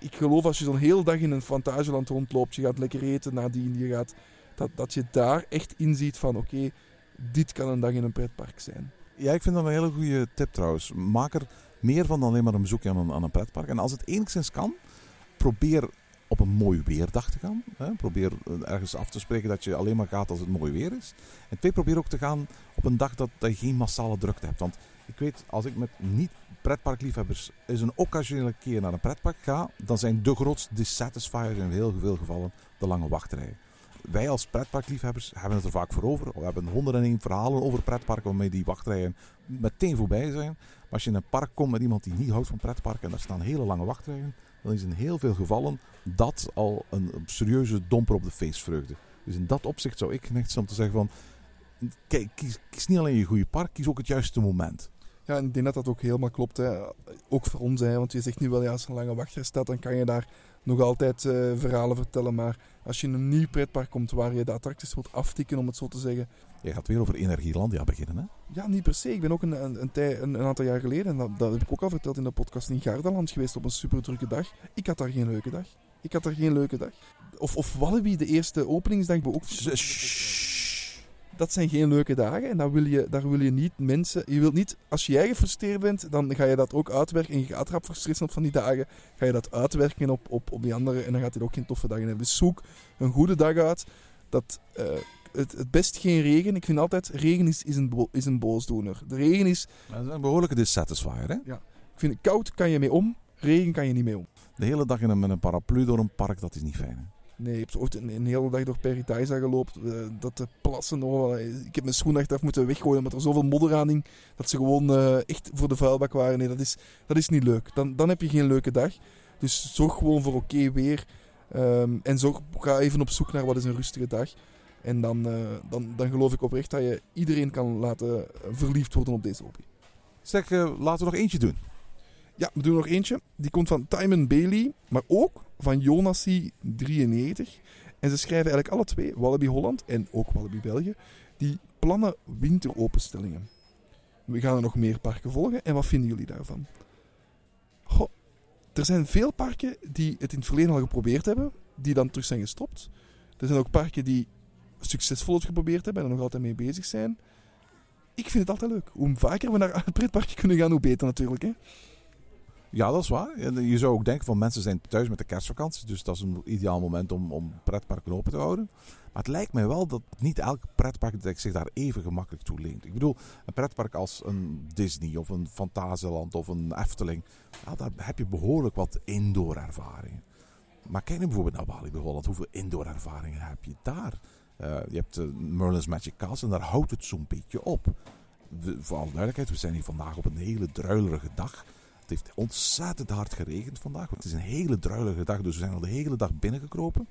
Ik geloof als je zo'n hele dag in een Fantageland rondloopt, je gaat lekker eten nadien, dat je daar echt inziet van oké, dit kan een dag in een pretpark zijn. Ja, ik vind dat een hele goede tip trouwens. Maak er meer van dan alleen maar een bezoek aan een pretpark. En als het enigszins kan, probeer op een mooi weerdag te gaan. Hè. Probeer ergens af te spreken dat je alleen maar gaat als het mooi weer is. En 2, probeer ook te gaan op een dag dat je geen massale drukte hebt. Want ik weet, als ik met niet-pretparkliefhebbers eens een occasionele keer naar een pretpark ga, dan zijn de grootste dissatisfiers in heel veel gevallen de lange wachtrijen. Wij als pretparkliefhebbers hebben het er vaak voor over. We hebben 101 verhalen over pretparken waarmee die wachtrijen meteen voorbij zijn. Maar als je in een park komt met iemand die niet houdt van pretparken en daar staan hele lange wachtrijen, dan is in heel veel gevallen dat al een serieuze domper op de feestvreugde. Dus in dat opzicht zou ik geneigd zijn om te zeggen van kies niet alleen je goede park, kies ook het juiste moment. Ja, en ik denk dat dat ook helemaal klopt. Hè. Ook voor ons, hè, want je zegt nu wel, ja, als er een lange wachtrij staat, dan kan je daar nog altijd verhalen vertellen. Maar als je in een nieuw pretpark komt waar je de attracties wilt aftikken, om het zo te zeggen... Jij gaat weer over Energielandia beginnen, hè? Ja, niet per se. Ik ben ook een aantal jaar geleden, en dat heb ik ook al verteld in de podcast, in Gardaland geweest op een superdrukke dag. Ik had daar geen leuke dag. Of Walibi, de eerste openingsdag. Dat zijn geen leuke dagen en daar wil je niet mensen... Je wilt niet, als jij gefrustreerd bent, dan ga je dat ook uitwerken. En je gaat rap frustreren op van die dagen. Ga je dat uitwerken op die andere en dan gaat het ook geen toffe dagen hebben. Dus zoek een goede dag uit. Dat... Het best geen regen. Ik vind altijd, regen is een boosdoener. De regen is... Dat is een behoorlijke dissatisfier, hè? Ja. Ik vind, koud kan je mee om, regen kan je niet mee om. De hele dag met een paraplu door een park, dat is niet fijn, hè? Nee, ik heb ooit een hele dag door Paradijsa gelopen. Dat de plassen... ik heb mijn schoenen echt af moeten weggooien, omdat er zoveel modder aan hing, dat ze gewoon echt voor de vuilbak waren. Nee, dat is niet leuk. Dan heb je geen leuke dag. Dus zorg gewoon voor oké weer. En ga even op zoek naar wat is een rustige dag. En dan geloof ik oprecht dat je iedereen kan laten verliefd worden op deze hobby. Zeg, laten we nog eentje doen. Ja, we doen nog eentje. Die komt van Timon Bailey, maar ook van Jonassi93. En ze schrijven eigenlijk alle twee, Walibi Holland en ook Walibi België, die plannen winteropenstellingen. We gaan er nog meer parken volgen. En wat vinden jullie daarvan? Goh, er zijn veel parken die het in het verleden al geprobeerd hebben, die dan terug zijn gestopt. Er zijn ook parken die... succesvol het geprobeerd hebben en er nog altijd mee bezig zijn. Ik vind het altijd leuk. Hoe vaker we naar het pretparkje kunnen gaan, hoe beter natuurlijk. Hè? Ja, dat is waar. Je zou ook denken van mensen zijn thuis met de kerstvakantie, dus dat is een ideaal moment om pretparken open te houden. Maar het lijkt mij wel dat niet elk pretpark zich daar even gemakkelijk toe leent. Ik bedoel, een pretpark als een Disney of een Fantasieland of een Efteling, nou, daar heb je behoorlijk wat indoor ervaringen. Maar kijk nu bijvoorbeeld naar Walibi Holland. Hoeveel indoor ervaringen heb je daar? Je hebt Merlin's Magic Castle en daar houdt het zo'n beetje op. Voor alle duidelijkheid, we zijn hier vandaag op een hele druilerige dag. Het heeft ontzettend hard geregend vandaag. Het is een hele druilerige dag, dus we zijn al de hele dag binnengekropen.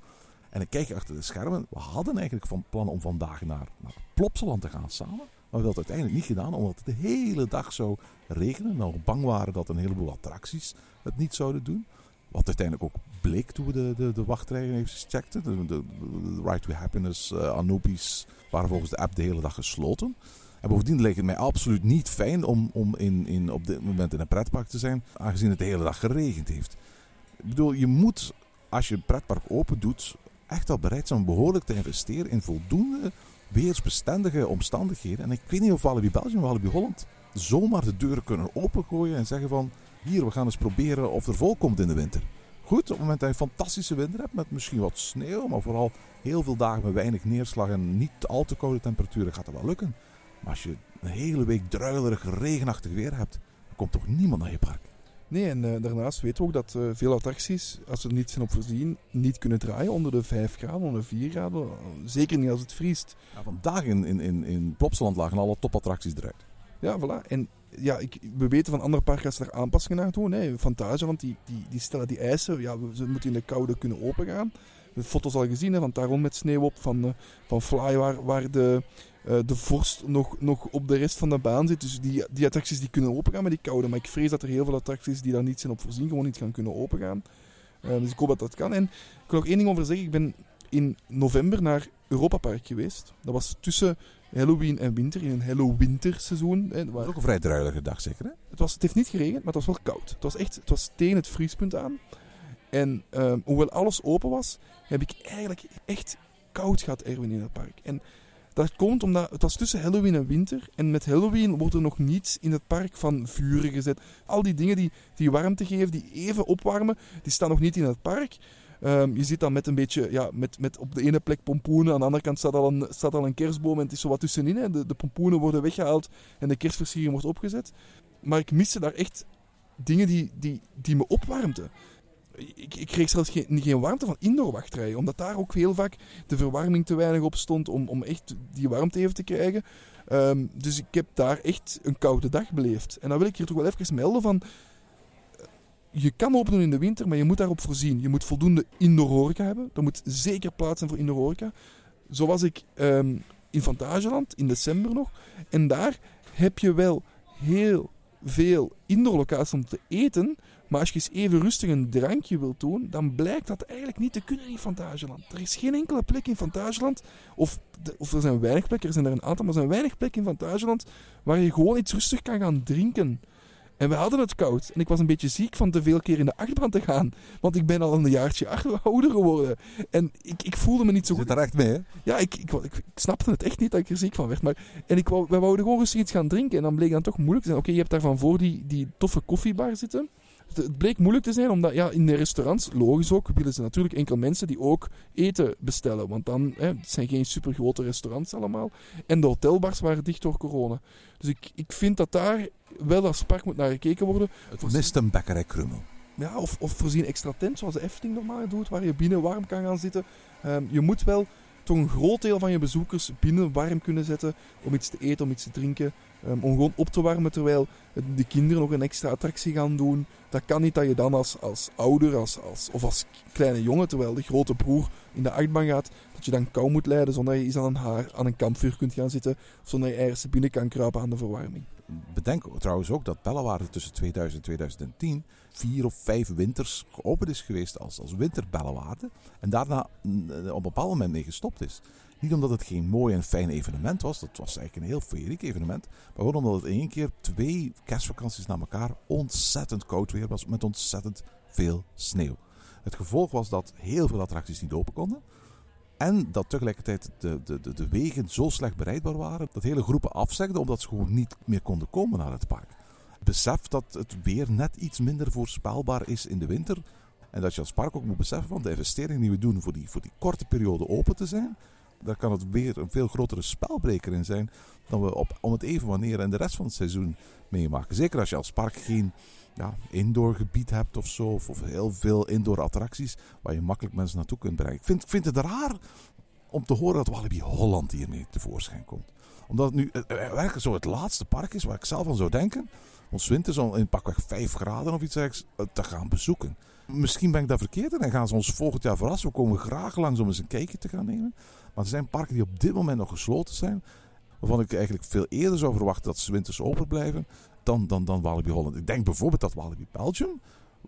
En dan kijk je achter de schermen. We hadden eigenlijk van plan om vandaag naar Plopsaland te gaan samen. Maar we hebben dat uiteindelijk niet gedaan, omdat het de hele dag zou regenen. En we bang waren dat een heleboel attracties het niet zouden doen. Wat uiteindelijk ook bleek toen we de wachtrijen even checkten. De Ride to Happiness, Anubis, waren volgens de app de hele dag gesloten. En bovendien leek het mij absoluut niet fijn om op dit moment in een pretpark te zijn, aangezien het de hele dag geregend heeft. Ik bedoel, je moet, als je een pretpark open doet, echt al bereid zijn om behoorlijk te investeren in voldoende weersbestendige omstandigheden. En ik weet niet of Walibi België en Walibi Holland zomaar de deuren kunnen opengooien en zeggen van... Hier, we gaan eens proberen of er vol komt in de winter. Goed, op het moment dat je een fantastische winter hebt met misschien wat sneeuw, maar vooral heel veel dagen met weinig neerslag en niet al te koude temperaturen, gaat dat wel lukken. Maar als je een hele week druilerig, regenachtig weer hebt, dan komt toch niemand naar je park. Nee, en daarnaast weten we ook dat veel attracties, als ze er niet zijn op voorzien, niet kunnen draaien onder de 5 graden, onder de 4 graden. Zeker niet als het vriest. Ja, vandaag in Plopsaland lagen alle topattracties eruit. Ja, voilà. En ja, we weten van andere parken dat ze daar aanpassingen naar doen. Hè. Fantasia, want die stellen die eisen. Ja, ze moeten in de koude kunnen opengaan. De foto's al gezien, hè, van daar rond met sneeuw op. Van Fly, waar de vorst nog op de rest van de baan zit. Dus die attracties die kunnen opengaan met die koude. Maar ik vrees dat er heel veel attracties die daar niet zijn op voorzien, gewoon niet gaan kunnen opengaan. Dus ik hoop dat dat kan. En ik wil nog één ding over zeggen. Ik ben in november naar Europa Park geweest. Dat was tussen... Halloween en winter, in een Halloween-winterseizoen. Het was ook een vrij druilige dag, zeker, hè? Het heeft niet geregend, maar het was wel koud. Het was tegen het vriespunt aan. En hoewel alles open was, heb ik eigenlijk echt koud gehad, Erwin, in het park. En dat komt omdat het was tussen Halloween en winter. En met Halloween wordt er nog niets in het park van vuren gezet. Al die dingen die warmte geven, die even opwarmen, die staan nog niet in het park. Je zit dan met een beetje, ja, met op de ene plek pompoenen, aan de andere kant staat al een kerstboom en het is zo wat tussenin. Hè. De pompoenen worden weggehaald en de kerstversiering wordt opgezet. Maar ik miste daar echt dingen die me opwarmten. Ik kreeg zelfs geen warmte van indoorwachtrijen, omdat daar ook heel vaak de verwarming te weinig op stond om echt die warmte even te krijgen. Dus ik heb daar echt een koude dag beleefd. En dan wil ik hier toch wel even melden van... Je kan open doen in de winter, maar je moet daarop voorzien. Je moet voldoende indoor horeca hebben. Er moet zeker plaats zijn voor indoor horeca. Zo was ik in Fantageland in december nog. En daar heb je wel heel veel indoorlocaties om te eten. Maar als je eens even rustig een drankje wilt doen, dan blijkt dat eigenlijk niet te kunnen in Fantageland. Er is geen enkele plek in Fantageland, of er zijn weinig plekken, er zijn er een aantal, maar er zijn weinig plekken in Fantageland waar je gewoon iets rustig kan gaan drinken. En we hadden het koud. En ik was een beetje ziek van te veel keer in de achtbaan te gaan. Want ik ben al een jaartje ouder geworden. En ik voelde me niet zo goed. Je zit daar echt mee, hè? Ja, ik snapte het echt niet dat ik er ziek van werd. Maar, en wij wouden gewoon rustig iets gaan drinken. En dan bleek dan toch moeilijk te zijn. Oké, je hebt daar van voor die toffe koffiebar zitten. Het bleek moeilijk te zijn, omdat in de restaurants, logisch ook, willen ze natuurlijk enkel mensen die ook eten bestellen. Want dan, het zijn geen supergrote restaurants allemaal. En de hotelbars waren dicht door corona. Dus ik vind dat daar wel als park moet naar gekeken worden. Het mist een Bakkerij Krümel. Ja, of voorzien extra tent, zoals de Efteling normaal doet, waar je binnen warm kan gaan zitten. Je moet wel toch een groot deel van je bezoekers binnen warm kunnen zetten om iets te eten, om iets te drinken. Om gewoon op te warmen, terwijl de kinderen nog een extra attractie gaan doen. Dat kan niet dat je dan als ouder of als kleine jongen, terwijl de grote broer in de achtbaan gaat, dat je dan kou moet lijden zonder dat je eens aan een kampvuur kunt gaan zitten of zonder dat je ergens binnen kan kruipen aan de verwarming. Bedenk trouwens ook dat Bellewaarde tussen 2000 en 2010 4 of 5 winters geopend is geweest als winter Bellewaarde en daarna op een bepaald moment mee gestopt is. Niet omdat het geen mooi en fijn evenement was, dat was eigenlijk een heel feeriek evenement, maar gewoon omdat het in één keer 2 kerstvakanties na elkaar ontzettend koud weer was met ontzettend veel sneeuw. Het gevolg was dat heel veel attracties niet open konden en dat tegelijkertijd de wegen zo slecht bereikbaar waren dat hele groepen afzegden omdat ze gewoon niet meer konden komen naar het park. Besef dat het weer net iets minder voorspelbaar is in de winter en dat je als park ook moet beseffen van de investeringen die we doen voor die korte periode open te zijn. Daar kan het weer een veel grotere spelbreker in zijn dan we om het even wanneer en de rest van het seizoen meemaken. Zeker als je als park geen indoor gebied hebt of zo, of heel veel indoor attracties waar je makkelijk mensen naartoe kunt brengen. Ik vind het raar om te horen dat Walibi Holland hiermee tevoorschijn komt. Omdat het nu werkelijk zo het laatste park is waar ik zelf aan zou denken, ons winters om in pakweg 5 graden of iets dergelijks te gaan bezoeken. Misschien ben ik daar verkeerd in en gaan ze ons volgend jaar verrassen. We komen graag langs om eens een kijkje te gaan nemen. Maar er zijn parken die op dit moment nog gesloten zijn, waarvan ik eigenlijk veel eerder zou verwachten dat ze winters open blijven dan Walibi Holland. Ik denk bijvoorbeeld dat Walibi België,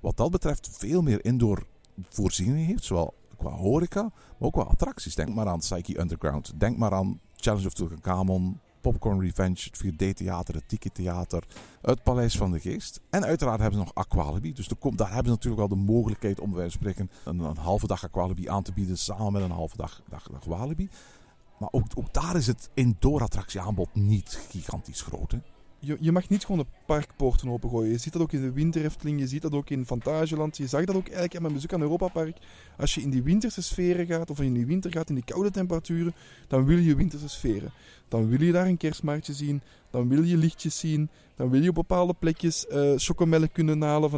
wat dat betreft, veel meer indoor voorzieningen heeft, zowel qua horeca, maar ook qua attracties. Denk maar aan Psyche Underground, denk maar aan Challenge of Tutankhamon, Popcorn Revenge, het 4D-theater, het Tiki-theater, het Paleis van de Geest. En uiteraard hebben ze nog Aqualibi. Dus daar hebben ze natuurlijk wel de mogelijkheid om, bij wijze van spreken, een halve dag Aqualibi aan te bieden samen met een halve dag Walibi. Maar ook daar is het indoor-attractieaanbod niet gigantisch groot, hè? Je mag niet gewoon de parkpoorten opengooien. Je ziet dat ook in de winter Efteling, je ziet dat ook in Fantageland. Je zag dat ook eigenlijk aan mijn bezoek aan Europa Park. Als je in die winterse sferen gaat, of in die winter gaat, in die koude temperaturen, dan wil je winterse sferen. Dan wil je daar een kerstmarktje zien, dan wil je lichtjes zien, dan wil je op bepaalde plekjes chocomellen kunnen halen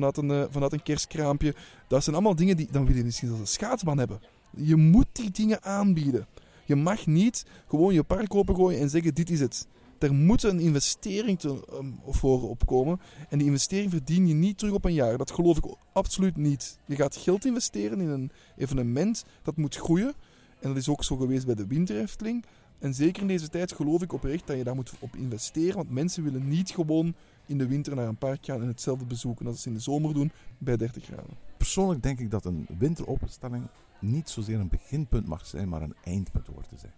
vanuit een kerstkraampje. Dat zijn allemaal dingen die... Dan wil je misschien zelfs een schaatsbaan hebben. Je moet die dingen aanbieden. Je mag niet gewoon je park opengooien en zeggen, dit is het. Er moet een investering voor opkomen. En die investering verdien je niet terug op een jaar. Dat geloof ik absoluut niet. Je gaat geld investeren in een evenement dat moet groeien. En dat is ook zo geweest bij de winter Efteling. En zeker in deze tijd geloof ik oprecht dat je daar moet op investeren. Want mensen willen niet gewoon in de winter naar een park gaan en hetzelfde bezoeken als ze in de zomer doen bij 30 graden. Persoonlijk denk ik dat een winteropenstelling niet zozeer een beginpunt mag zijn, maar een eindpunt hoort te zijn.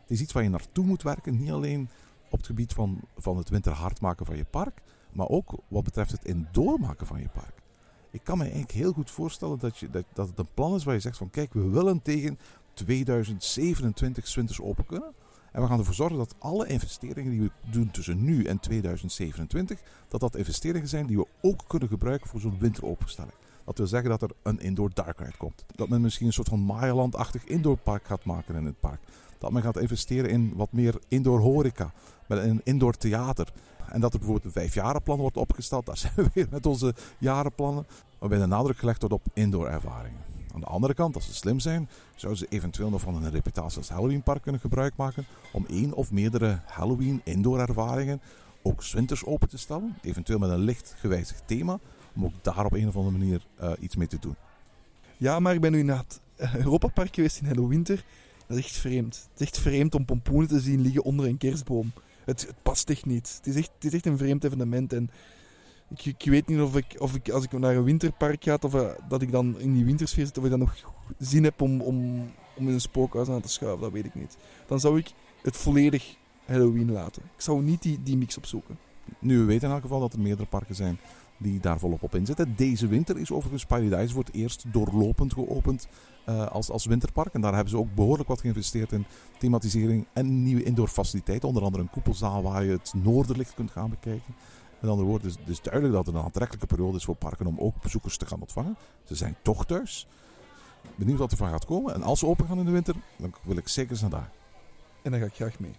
Het is iets waar je naartoe moet werken, niet alleen op het gebied van het winter hard maken van je park, maar ook wat betreft het indoor maken van je park. Ik kan me eigenlijk heel goed voorstellen dat het een plan is waar je zegt van kijk, we willen tegen 2027 zwinters open kunnen. En we gaan ervoor zorgen dat alle investeringen die we doen tussen nu en 2027, dat investeringen zijn die we ook kunnen gebruiken voor zo'n winteropenstelling. Dat wil zeggen dat er een indoor dark ride komt. Dat men misschien een soort van Mayaland-achtig indoorpark gaat maken in het park. Dat men gaat investeren in wat meer indoor horeca, met een indoor theater. En dat er bijvoorbeeld een 5-jarenplan wordt opgesteld. Daar zijn we weer met onze jarenplannen. Waarbij de nadruk gelegd wordt op indoor ervaringen. Aan de andere kant, als ze slim zijn, zouden ze eventueel nog van hun reputatie als Halloweenpark kunnen gebruik maken. Om 1 of meerdere Halloween indoor ervaringen ook 's winters open te stellen. Eventueel met een licht gewijzigd thema. Om ook daar op een of andere manier iets mee te doen. Ja, maar ik ben nu in het Europa Park geweest in Halloween. Dat is echt vreemd. Het is echt vreemd om pompoenen te zien liggen onder een kerstboom. Het past echt niet. Het is echt een vreemd evenement. En ik weet niet of ik als ik naar een winterpark ga, dat ik dan in die wintersfeer zit, of ik dan nog zin heb om in een spookhuis aan te schuiven. Dat weet ik niet. Dan zou ik het volledig Halloween laten. Ik zou niet die mix opzoeken. Nu, we weten in elk geval dat er meerdere parken zijn die daar volop op inzetten. Deze winter is overigens Paradise voor het eerst doorlopend geopend als winterpark. En daar hebben ze ook behoorlijk wat geïnvesteerd in thematisering en nieuwe indoorfaciliteiten. Onder andere een koepelzaal waar je het noorderlicht kunt gaan bekijken. Met andere woorden, het is duidelijk dat het een aantrekkelijke periode is voor parken om ook bezoekers te gaan ontvangen. Ze zijn toch thuis. Benieuwd wat er van gaat komen. En als ze open gaan in de winter, dan wil ik zeker eens naar daar. En dan ga ik graag mee.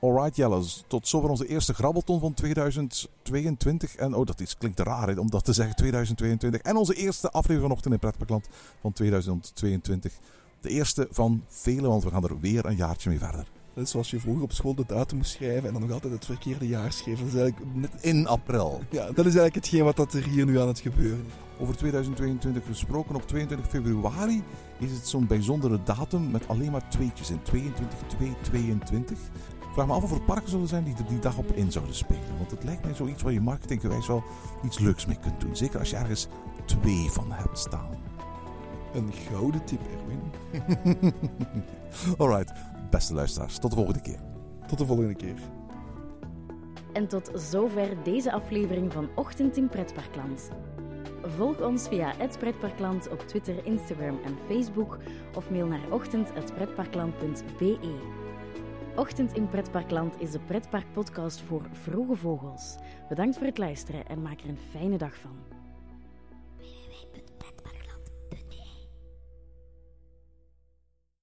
Alright, Jelle, tot zover onze eerste grabbelton van 2022. En klinkt raar hè, om dat te zeggen, 2022. En onze eerste aflevering vanochtend in Pretparkland van 2022. De eerste van vele, want we gaan er weer een jaartje mee verder. Dat is zoals je vroeger op school de datum moest schrijven en dan nog altijd het verkeerde jaar schreef. Dat is eigenlijk net... In april. Ja, dat is eigenlijk hetgeen wat er hier nu aan het gebeuren is. Over 2022 gesproken, op 22 februari is het zo'n bijzondere datum met alleen maar tweetjes in. 22. Ik vraag me af of er parken zullen zijn die er die dag op in zouden spelen. Want het lijkt mij zoiets waar je marketinggewijs wel iets leuks mee kunt doen. Zeker als je ergens 2 van hebt staan. Een gouden tip, Erwin. Alright, beste luisteraars. Tot de volgende keer. Tot de volgende keer. En tot zover deze aflevering van Ochtend in Pretparkland. Volg ons via @pretparkland op Twitter, Instagram en Facebook. Of mail naar ochtend@pretparkland.be. Ochtend in Pretparkland is de pretparkpodcast voor vroege vogels. Bedankt voor het luisteren en maak er een fijne dag van.